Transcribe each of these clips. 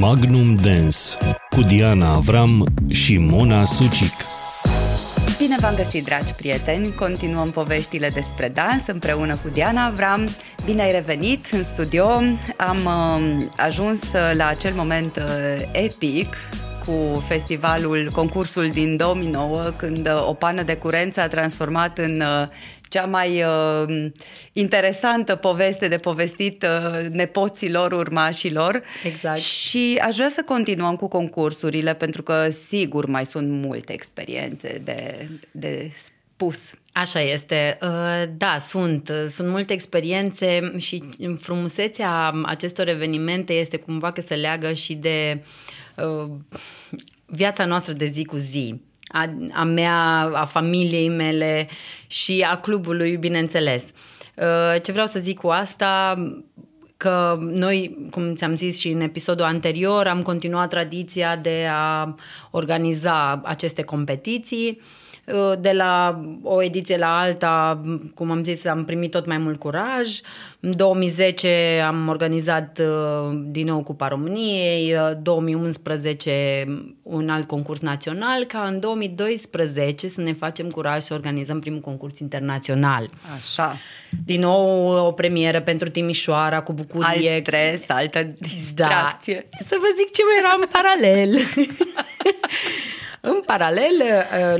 Magnum Dance cu Diana Avram și Mona Sucic. Bine v-am găsit, dragi prieteni! Continuăm poveștile despre dans împreună cu Diana Avram. Bine ai revenit în studio! Am ajuns la acel moment epic cu festivalul, concursul din 2009, când o pană de curent s-a transformat în cea mai interesantă poveste de povestit nepoților, urmașilor. Exact. Și aș vrea să continuăm cu concursurile, pentru că sigur mai sunt multe experiențe de spus. Așa este. Da, sunt multe experiențe și frumusețea acestor evenimente este cumva că se leagă și de viața noastră de zi cu zi. A mea, a familiei mele și a clubului, bineînțeles. Ce vreau să zic cu asta, că noi, cum ți-am zis și în episodul anterior, am continuat tradiția de a organiza aceste competiții. De la o ediție la alta, cum am zis, am primit tot mai mult curaj. În 2010 am organizat din nou Cupa României, 2011 un alt concurs național, ca în 2012 să ne facem curaj să organizăm primul concurs internațional. Așa. Din nou o premieră pentru Timișoara, cu bucurie. Alt stres, altă distracție. Da. Să vă zic ce mai era în paralel. În paralel,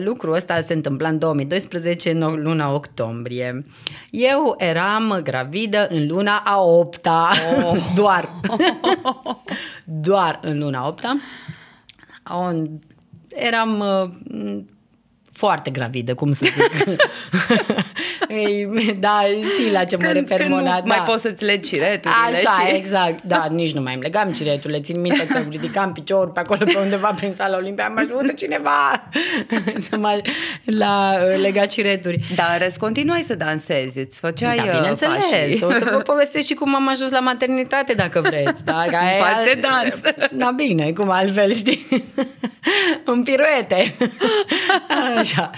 lucrul ăsta se întâmpla în 2012, în luna octombrie. Eu eram gravidă în luna a 8-a, doar în luna a 8-a. Eram foarte gravidă, cum să zic. Da, știi la ce mă refer, Mona. Da. Mai poți să-ți legi cireturile. Așa, și... exact. Da, nici nu mai îmi legam cireturile. Țin minte că ridicam piciorul pe acolo pe undeva prin sala Olimpia. Mă ajută cineva să mă lega cireturi. Dar rest, continuai să dansezi. Îți făceai pașii. Da, bineînțeles. Pașii. O să vă povestesc și cum am ajuns la maternitate, dacă vreți. Da, de dans. Da, bine, cum altfel, știi? În piruete. Așa.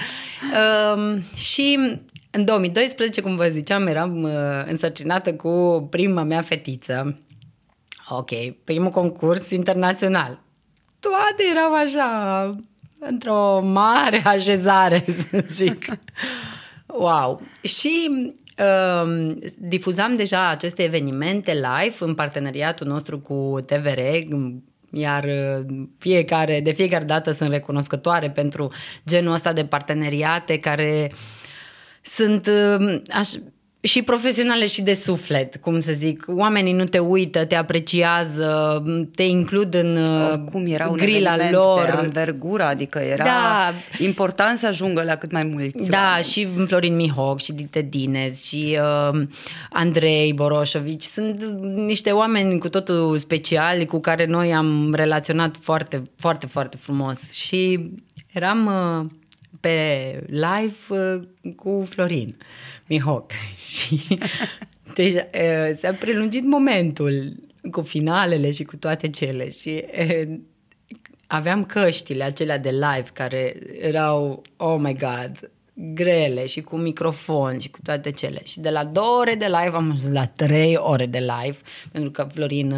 Și... în 2012, cum vă ziceam, eram însărcinată cu prima mea fetiță. Ok, primul concurs internațional. Toate erau așa, într-o mare așezare, să zic. Wow! Și difuzam deja aceste evenimente live în parteneriatul nostru cu TVR, iar de fiecare dată sunt recunoscătoare pentru genul ăsta de parteneriate care... sunt și profesionale și de suflet, cum să zic. Oamenii nu te uită, te apreciază, te includ în grila lor. De anvergură, adică era important să ajungă la cât mai mulți. Da, oameni. Și Florin Mihoc, și Dite Dines, și Andrei Borosovici. Sunt niște oameni cu totul speciali cu care noi am relaționat foarte, foarte, foarte frumos. Și eram... pe live cu Florin Mihoc și deja s-a prelungit momentul cu finalele și cu toate cele și aveam căștile acelea de live care erau, oh my god, grele și cu microfon și cu toate cele. Și de la 2 ore de live am ajuns la 3 ore de live, pentru că Florin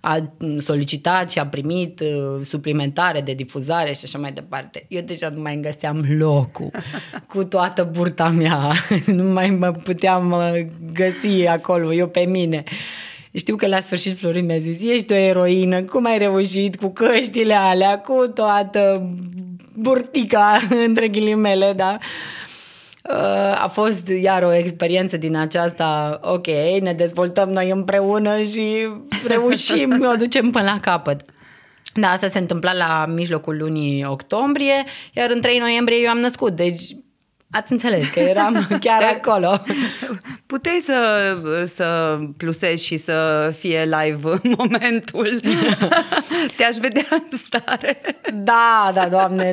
a solicitat și a primit suplimentare de difuzare și așa mai departe. Eu deja nu mai găseam locul cu toată burta mea. Nu mai mă puteam găsi acolo, eu pe mine. Știu că la sfârșit Florin mi-a zis: ești o eroină, cum ai reușit cu căștile alea, cu toată burtica, între ghilimele, da? A fost iar o experiență din aceasta, ok, ne dezvoltăm noi împreună și reușim, o ducem până la capăt. Da, asta se întâmpla la mijlocul lunii octombrie, iar în 3 noiembrie eu am născut, deci ați înțeles că eram chiar acolo. Puteai să plusezi și să fie live momentul. Te-aș vedea în stare. Da,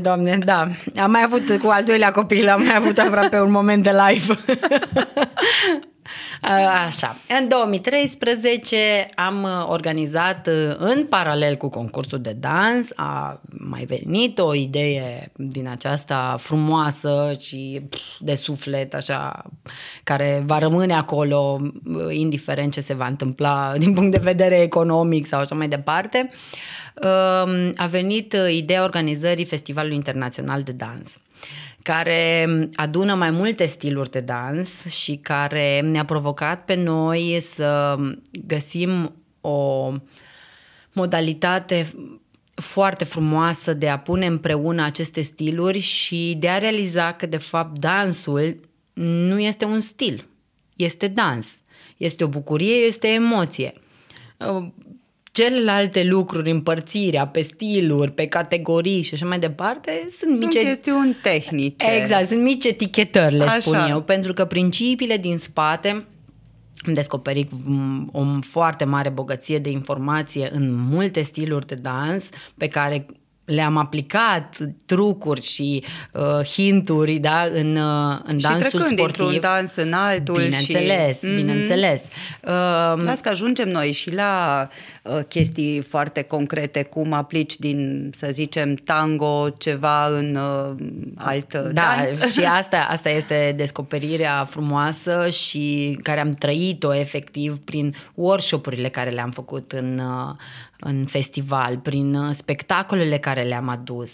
doamne, da. Am mai avut cu al 2-lea copil, am mai avut aproape un moment de live. Așa. În 2013 am organizat, în paralel cu concursul de dans, a mai venit o idee din aceasta frumoasă și de suflet, așa, care va rămâne acolo indiferent ce se va întâmpla din punct de vedere economic sau așa mai departe. A venit ideea organizării Festivalului Internațional de Dans, care adună mai multe stiluri de dans și care ne-a provocat pe noi să găsim o modalitate foarte frumoasă de a pune împreună aceste stiluri și de a realiza că, de fapt, dansul nu este un stil, este dans, este o bucurie, este emoție. Celelalte lucruri, împărțirea pe stiluri, pe categorii și așa mai departe, sunt chestiuni tehnice. Exact, sunt mici etichetări, le spun eu, pentru că principiile din spate, am descoperit o foarte mare bogăție de informație în multe stiluri de dans pe care le-am aplicat trucuri și hinturi, da, în dansul sportiv. Și trecând dintr-un dans în altul. Bineînțeles, și... bineînțeles. Las că ajungem noi și la chestii foarte concrete, cum aplici din, să zicem, tango, ceva în alt dans. Da, și asta este descoperirea frumoasă și care am trăit-o efectiv prin workshop-urile care le-am făcut în festival, prin spectacolele care le-am adus.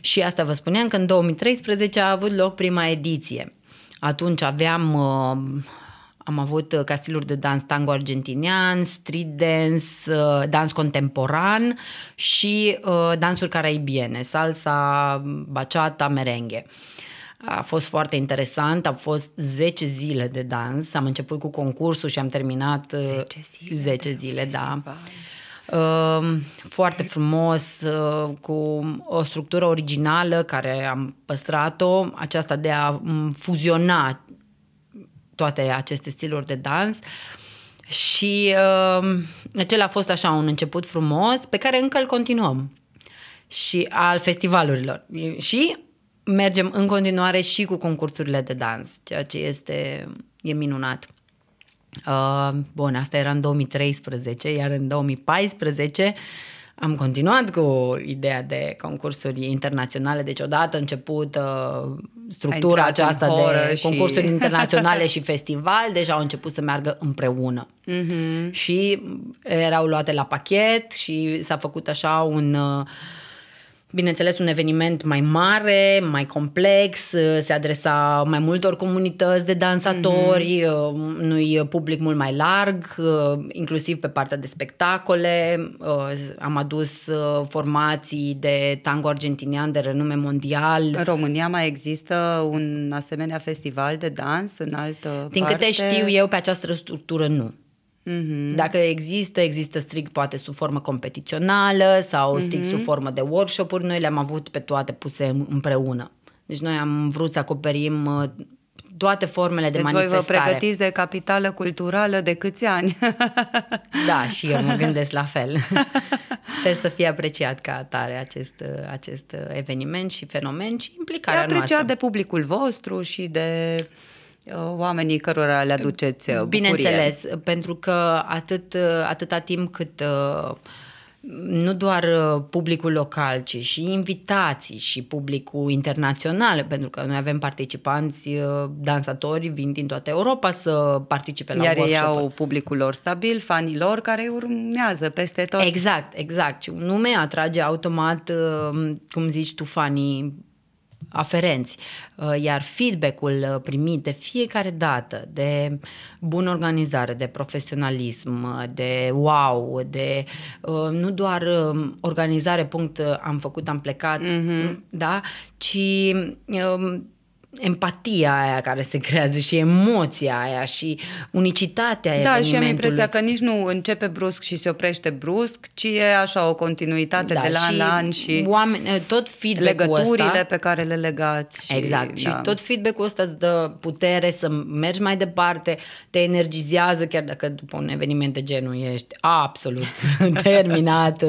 Și asta vă spuneam că în 2013 a avut loc prima ediție. Atunci am avut ca stiluri de dans tango argentinian, street dance, dans contemporan și dansuri caraibiene, salsa, bachata, merengue. A fost foarte interesant, au fost 10 zile de dans. Am început cu concursul și am terminat 10 zile, da. Foarte frumos, cu o structură originală care am păstrat-o, aceasta de a fuziona toate aceste stiluri de dans și acela a fost așa un început frumos pe care încă îl continuăm și al festivalurilor și mergem în continuare și cu concursurile de dans, ceea ce e minunat. Bun, asta era în 2013, iar în 2014 am continuat cu ideea de concursuri internaționale, deci odată început structura aceasta de concursuri internaționale și festival, deja au început să meargă împreună. Mm-hmm. Și erau luate la pachet și s-a făcut așa bineînțeles, un eveniment mai mare, mai complex, se adresa mai multor comunități de dansatori, mm-hmm. unui public mult mai larg, inclusiv pe partea de spectacole. Am adus formații de tango argentinian de renume mondial. În România mai există un asemenea festival de dans în altă parte? Din câte știu eu, pe această structură nu. Dacă există strict poate sub formă competițională sau strict sub formă de workshop-uri. Noi le-am avut pe toate puse împreună. Deci noi am vrut să acoperim toate formele de manifestare. Deci voi vă pregătiți de capitală culturală de câți ani? Da, și eu mă gândesc la fel. Sper să fie apreciat ca atare acest eveniment și fenomen și implicarea noastră. E apreciat noastră. De publicul vostru și de... oamenii cărora le aduceți bucurie. Bineînțeles, pentru că atâta timp cât nu doar publicul local, ci și invitații și publicul internațional, pentru că noi avem participanți, dansatori vin din toată Europa să participe la workshop. Iar ei au publicul lor stabil, fanii lor care îi urmează peste tot. Exact. Și un nume atrage automat, cum zici tu, fanii aferenți, iar feedback-ul primit de fiecare dată, de bună organizare, de profesionalism, de wow, de nu doar organizare, punct, am făcut, am plecat, da, ci empatia aia care se creează și emoția aia și unicitatea evenimentului. Da, și am impresia că nici nu începe brusc și se oprește brusc, ci e așa o continuitate de la an la an și oameni, tot feedback-ul legăturile ăsta, pe care le legați. Exact, și tot feedback-ul ăsta îți dă putere să mergi mai departe, te energizează, chiar dacă după un eveniment de genul ești absolut terminat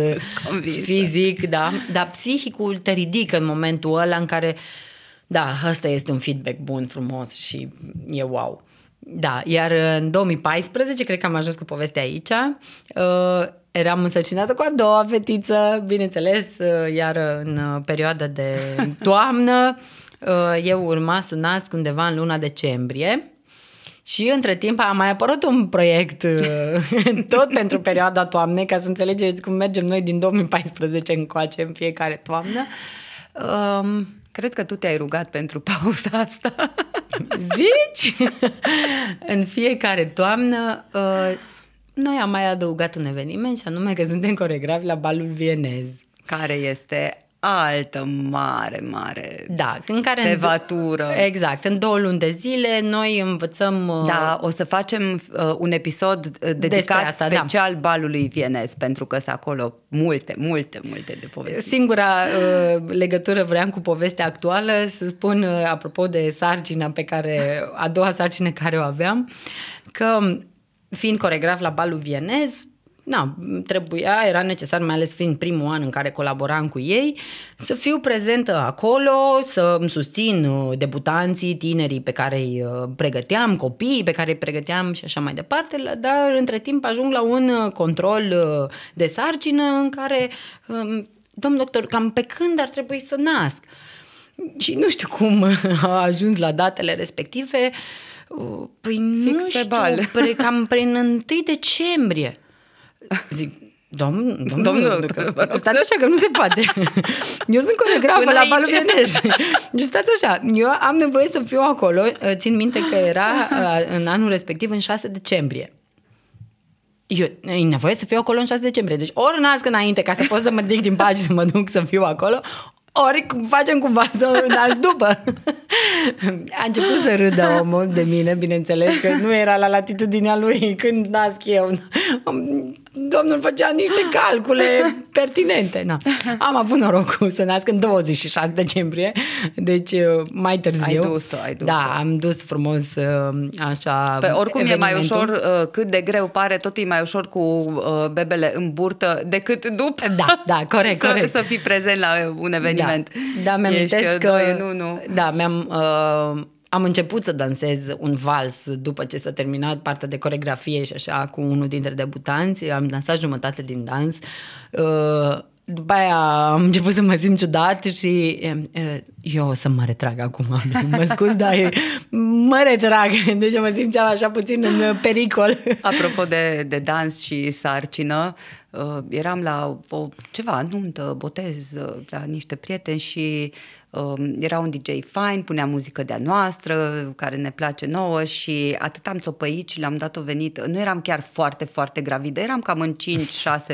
fizic, da, dar psihicul te ridică în momentul ăla în care da, asta este un feedback bun, frumos și e wow. Da, iar în 2014, cred că am ajuns cu povestea aici, eram însărcinată cu a doua fetiță, bineînțeles, iar în perioada de toamnă eu urma să nasc undeva în luna decembrie. Și între timp a mai apărut un proiect tot pentru perioada toamnei, ca să înțelegeți cum mergem noi din 2014 încoace în fiecare toamnă. Cred că tu te-ai rugat pentru pauza asta. Zici? În fiecare toamnă noi am mai adăugat un eveniment, și anume că suntem coreografi la balul vienez. Care este altă mare tevatură. Exact, în 2 luni de zile noi învățăm... Da, o să facem un episod dedicat asta, special balului vienez, pentru că sunt acolo multe de povesti. Singura legătură vreau cu povestea actuală, să spun apropo de sarcina pe care, a doua sarcină care o aveam, că fiind coregraf la balul vienez, era necesar, mai ales fiind primul an în care colaboram cu ei, să fiu prezentă acolo, să îmi susțin debutanții, tinerii pe care îi pregăteam, copiii pe care îi pregăteam și așa mai departe, dar între timp ajung la un control de sarcină în care, domn doctor, cam pe când ar trebui să nasc? Și nu știu cum a ajuns la datele respective, păi fix nu știu, pe bal. Cam prin 1 decembrie. Zic, domnul, stați așa că nu se poate. Eu sunt coreografă la balul vienez. Stați așa, eu am nevoie să fiu acolo. Țin minte că era în anul respectiv în 6 decembrie. Eu e nevoie să fiu acolo în 6 decembrie. Deci ori nasc înainte ca să pot să mă ridic din pat și să mă duc să fiu acolo, ori facem cumva să nasc după. A început să râdă omul de mine, bineînțeles, că nu era la latitudinea lui când nasc eu. Domnul făcea niște calcule pertinente. Am avut norocul să nasc în 26 decembrie, deci mai târziu. Ai dus-o. Da, am dus frumos așa. Pe oricum evenimentul. E mai ușor, cât de greu pare, tot e mai ușor cu bebele în burtă decât după. Da, corect. Să fii prezent la un eveniment. Da, mi-am amintesc că... Da, am început să dansez un vals după ce s-a terminat partea de coreografie și așa cu unul dintre debutanți. Am dansat jumătate din dans. După aia am început să mă simt ciudat și eu o să mă retrag acum. Mă scuz, dar mă retrag. Deci mă simțeam așa puțin în pericol. Apropo de dans și sarcină, eram la nuntă, botez, la niște prieteni și era un DJ fain, punea muzică de-a noastră, care ne place nouă și atât am țopăit și l-am dat-o venit. Nu eram chiar foarte, foarte gravidă, eram cam în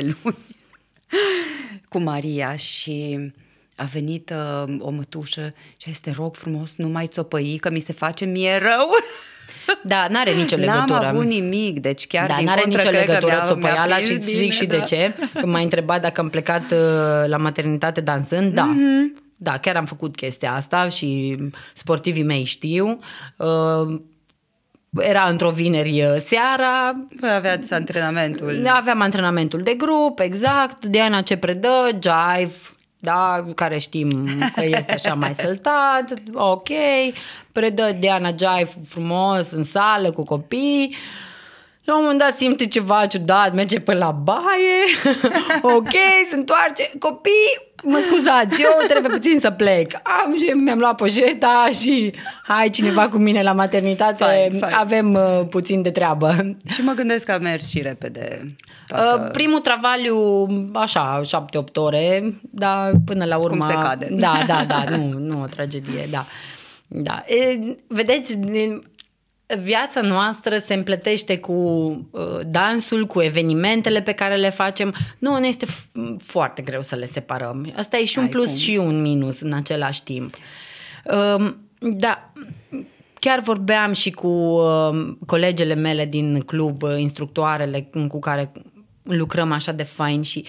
5-6 luni cu Maria și a venit o mătușă și a zis, te rog frumos, nu mai țopăi, că mi se face mie rău. Da, n-are nicio legătură. N-am avut nimic, deci chiar din contră cred că țopăiala și zic și de ce. Când m-a întrebat dacă am plecat la maternitate dansând, da. Mm-hmm. Da, chiar am făcut chestia asta și sportivii mei știu. Era într-o vineri seara. Voi aveați antrenamentul. Aveam antrenamentul de grup, exact. Diana ce predă, jive, da, care știm că este așa mai săltat, ok. Predă Diana jive frumos în sală cu copii. La un moment dat simte ceva ciudat, merge până la baie, ok, se întoarce, copii... Mă scuzați, eu trebuie puțin să plec. Mi-am luat poșeta și hai cineva cu mine la maternitate, avem puțin de treabă. Și mă gândesc că a mers și repede. Primul travaliu, așa, 7-8 ore, dar până la urmă... Cum se cade. Da, nu o tragedie, da. Vedeți... Viața noastră se împletește cu dansul, cu evenimentele pe care le facem. Nu, ne este foarte greu să le separăm. Asta e și un plus și un minus în același timp. Da, chiar vorbeam și cu colegele mele din club, instructoarele cu care lucrăm așa de fain și...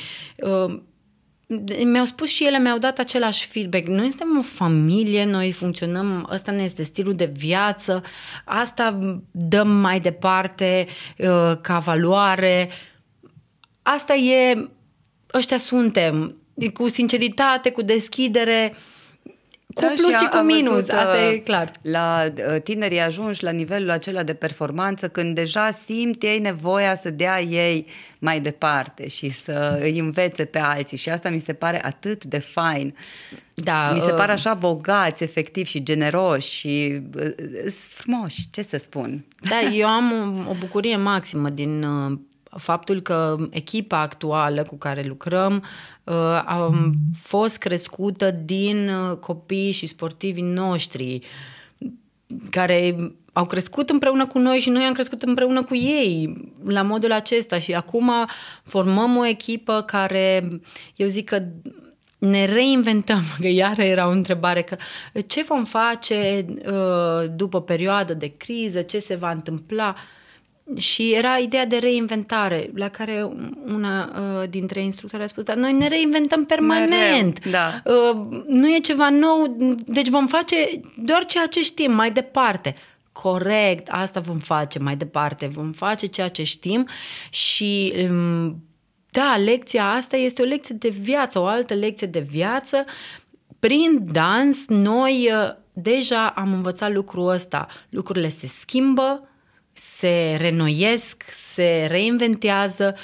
mi-au spus și ele, mi-au dat același feedback. Noi suntem o familie, noi funcționăm, ăsta ne este stilul de viață, asta dăm mai departe ca valoare, asta e, ăștia suntem, cu sinceritate, cu deschidere, Cu plus și cu minus, asta e clar. La tinerii ajunși la nivelul acela de performanță, când deja simt ei nevoia să dea ei mai departe și să îi învețe pe alții, și asta mi se pare atât de fain. Da, mi se pare așa bogați, efectiv, și generoși și frumoși, ce să spun. Da, eu am o bucurie maximă din faptul că echipa actuală cu care lucrăm a fost crescută din copii și sportivii noștri care au crescut împreună cu noi și noi am crescut împreună cu ei la modul acesta și acum formăm o echipă care, eu zic că ne reinventăm, că iară era o întrebare, că ce vom face după perioadă de criză, ce se va întâmpla. Și era ideea de reinventare, la care una dintre instructori a spus, dar noi ne reinventăm permanent. Mereu, da. Nu e ceva nou, deci vom face doar ceea ce știm mai departe. Corect, asta vom face mai departe, vom face ceea ce știm și da, lecția asta este o lecție de viață, o altă lecție de viață. Prin dans noi deja am învățat lucrul ăsta, lucrurile se schimbă, se renoiesc, se reinventează,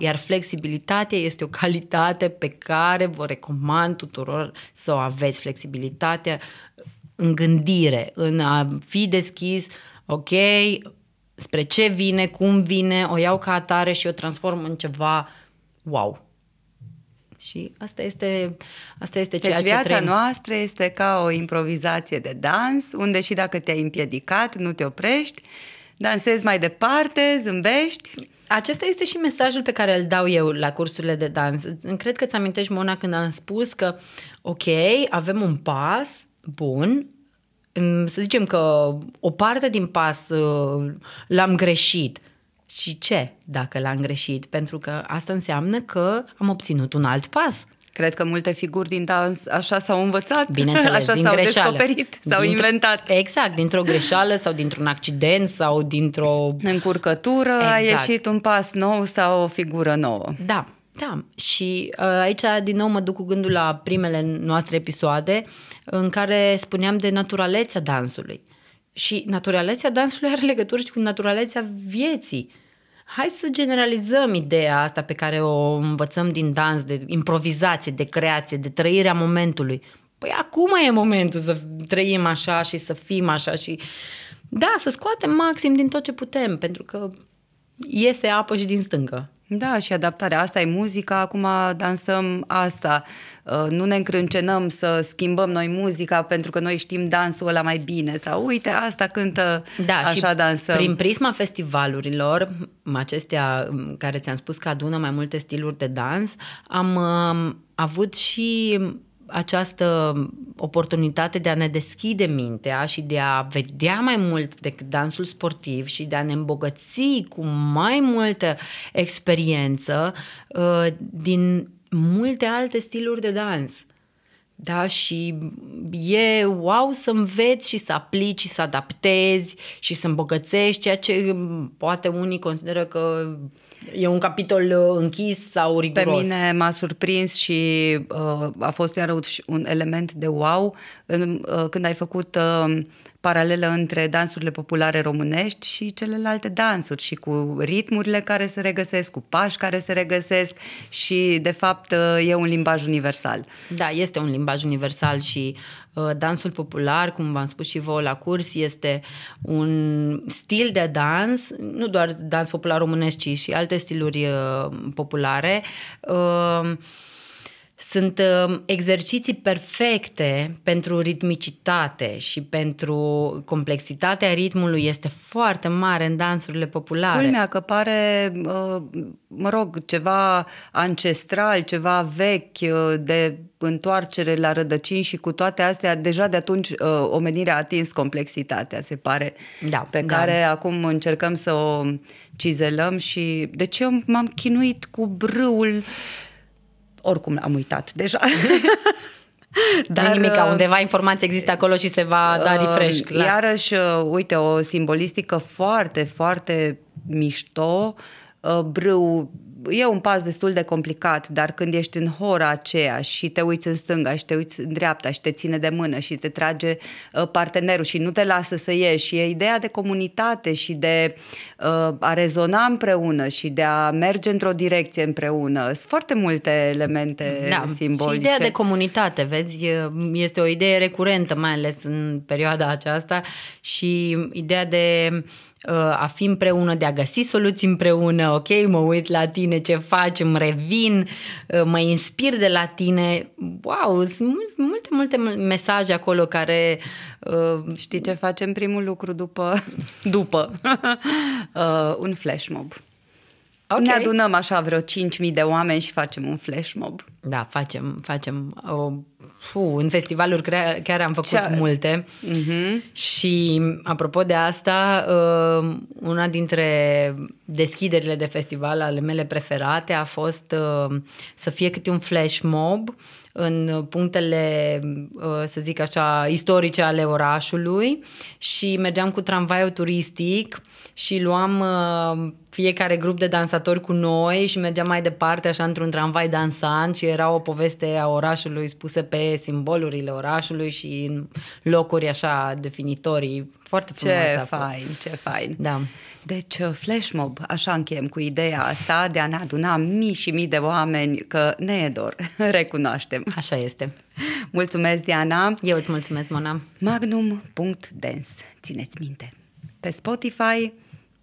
iar flexibilitatea este o calitate pe care vă recomand tuturor să o aveți, flexibilitate în gândire, în a fi deschis, ok, spre ce vine, cum vine, o iau ca atare și o transform în ceva wow. Și asta este ceea ce trăim. Deci viața noastră este ca o improvizație de dans, unde și dacă te-ai împiedicat, nu te oprești, dansezi mai departe, zâmbești. Acesta este și mesajul pe care îl dau eu la cursurile de dans. Cred că îți amintești, Mona, când am spus că, ok, avem un pas bun, să zicem că o parte din pas l-am greșit. Și ce dacă l-am greșit? Pentru că asta înseamnă că am obținut un alt pas. Cred că multe figuri din dans așa s-au învățat, bineînțeles, așa din s-au greșeală. Descoperit, s-au inventat. Exact, dintr-o greșeală sau dintr-un accident sau dintr-o încurcătură exact. A ieșit un pas nou sau o figură nouă. Da, da. Și aici din nou mă duc cu gândul la primele noastre episoade în care spuneam de naturalețea dansului. Și naturalețea dansului are legătură și cu naturalețea vieții. Hai să generalizăm ideea asta pe care o învățăm din dans, de improvizație, de creație, de trăirea momentului. Păi acum e momentul să trăim așa și să fim așa și da, să scoatem maxim din tot ce putem, pentru că iese apă și din stâncă. Da, și adaptarea. Asta e muzica, acum dansăm asta. Nu ne încrâncenăm să schimbăm noi muzica pentru că noi știm dansul ăla mai bine. Sau uite, asta cântă, da, așa și dansăm. Prin prisma festivalurilor, acestea care ți-am spus că adună mai multe stiluri de dans, am avut și această oportunitate de a ne deschide mintea și de a vedea mai mult decât dansul sportiv și de a ne îmbogăți cu mai multă experiență din multe alte stiluri de dans. Da, și e wow să înveți și să aplici și să adaptezi și să îmbogățești ceea ce poate unii consideră că e un capitol închis sau riguros. Pe mine m-a surprins și a fost iar un element de wow când ai făcut paralelă între dansurile populare românești și celelalte dansuri și cu ritmurile care se regăsesc, cu pași care se regăsesc și de fapt e un limbaj universal. Da, este un limbaj universal și dansul popular, cum v-am spus și vouă la curs, este un stil de dans, nu doar dans popular românesc, ci și alte stiluri populare. Sunt exerciții perfecte pentru ritmicitate și pentru complexitatea ritmului este foarte mare în dansurile populare. Culmea că pare, mă rog, ceva ancestral, ceva vechi de întoarcere la rădăcini și cu toate astea, deja de atunci omenirea a atins complexitatea, se pare, da, pe care acum încercăm să o cizelăm și de ce m-am chinuit cu brâul? Oricum am uitat deja. Dar nimica, undeva informația există acolo și se va da refresh. Clar. Iarăși, uite, o simbolistică foarte, foarte mișto brâu. E un pas destul de complicat, dar când ești în hora aceea și te uiți în stânga și te uiți în dreapta și te ține de mână și te trage partenerul și nu te lasă să ieși, și e ideea de comunitate și de a rezona împreună și de a merge într-o direcție împreună. Sunt foarte multe elemente simbolice. Și ideea de comunitate, vezi, este o idee recurentă, mai ales în perioada aceasta, și ideea de a fi împreună, de a găsi soluții împreună. Ok, mă uit la tine, ce faci, îmi revin, mă inspir de la tine. Wow, sunt multe mesaje acolo care... Știi ce facem? Primul lucru după un flash mob. Okay. Ne adunăm așa vreo 5.000 de oameni și facem un flash mob. Da, facem în festivaluri chiar am făcut multe. Uh-huh. Și apropo de asta, una dintre deschiderile de festival ale mele preferate a fost să fie câte un flash mob în punctele, să zic așa, istorice ale orașului, și mergeam cu tramvaiul turistic și luam fiecare grup de dansatori cu noi și mergeam mai departe așa într-un tramvai dansant, și era o poveste a orașului spusă pe simbolurile orașului și în locuri așa definitorii. Foarte frumos. Ce fain. Da. Deci flash mob, așa încheiem cu ideea asta de a ne aduna mii și mii de oameni, că ne e dor, recunoaștem. Așa este. Mulțumesc, Diana. Eu îți mulțumesc, Mona. Magnum.dance, țineți minte. Pe Spotify,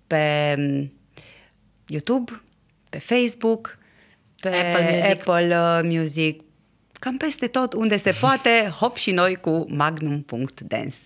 pe YouTube, pe Facebook, pe Apple Music, cam peste tot unde se poate, hop și noi cu Magnum.dance.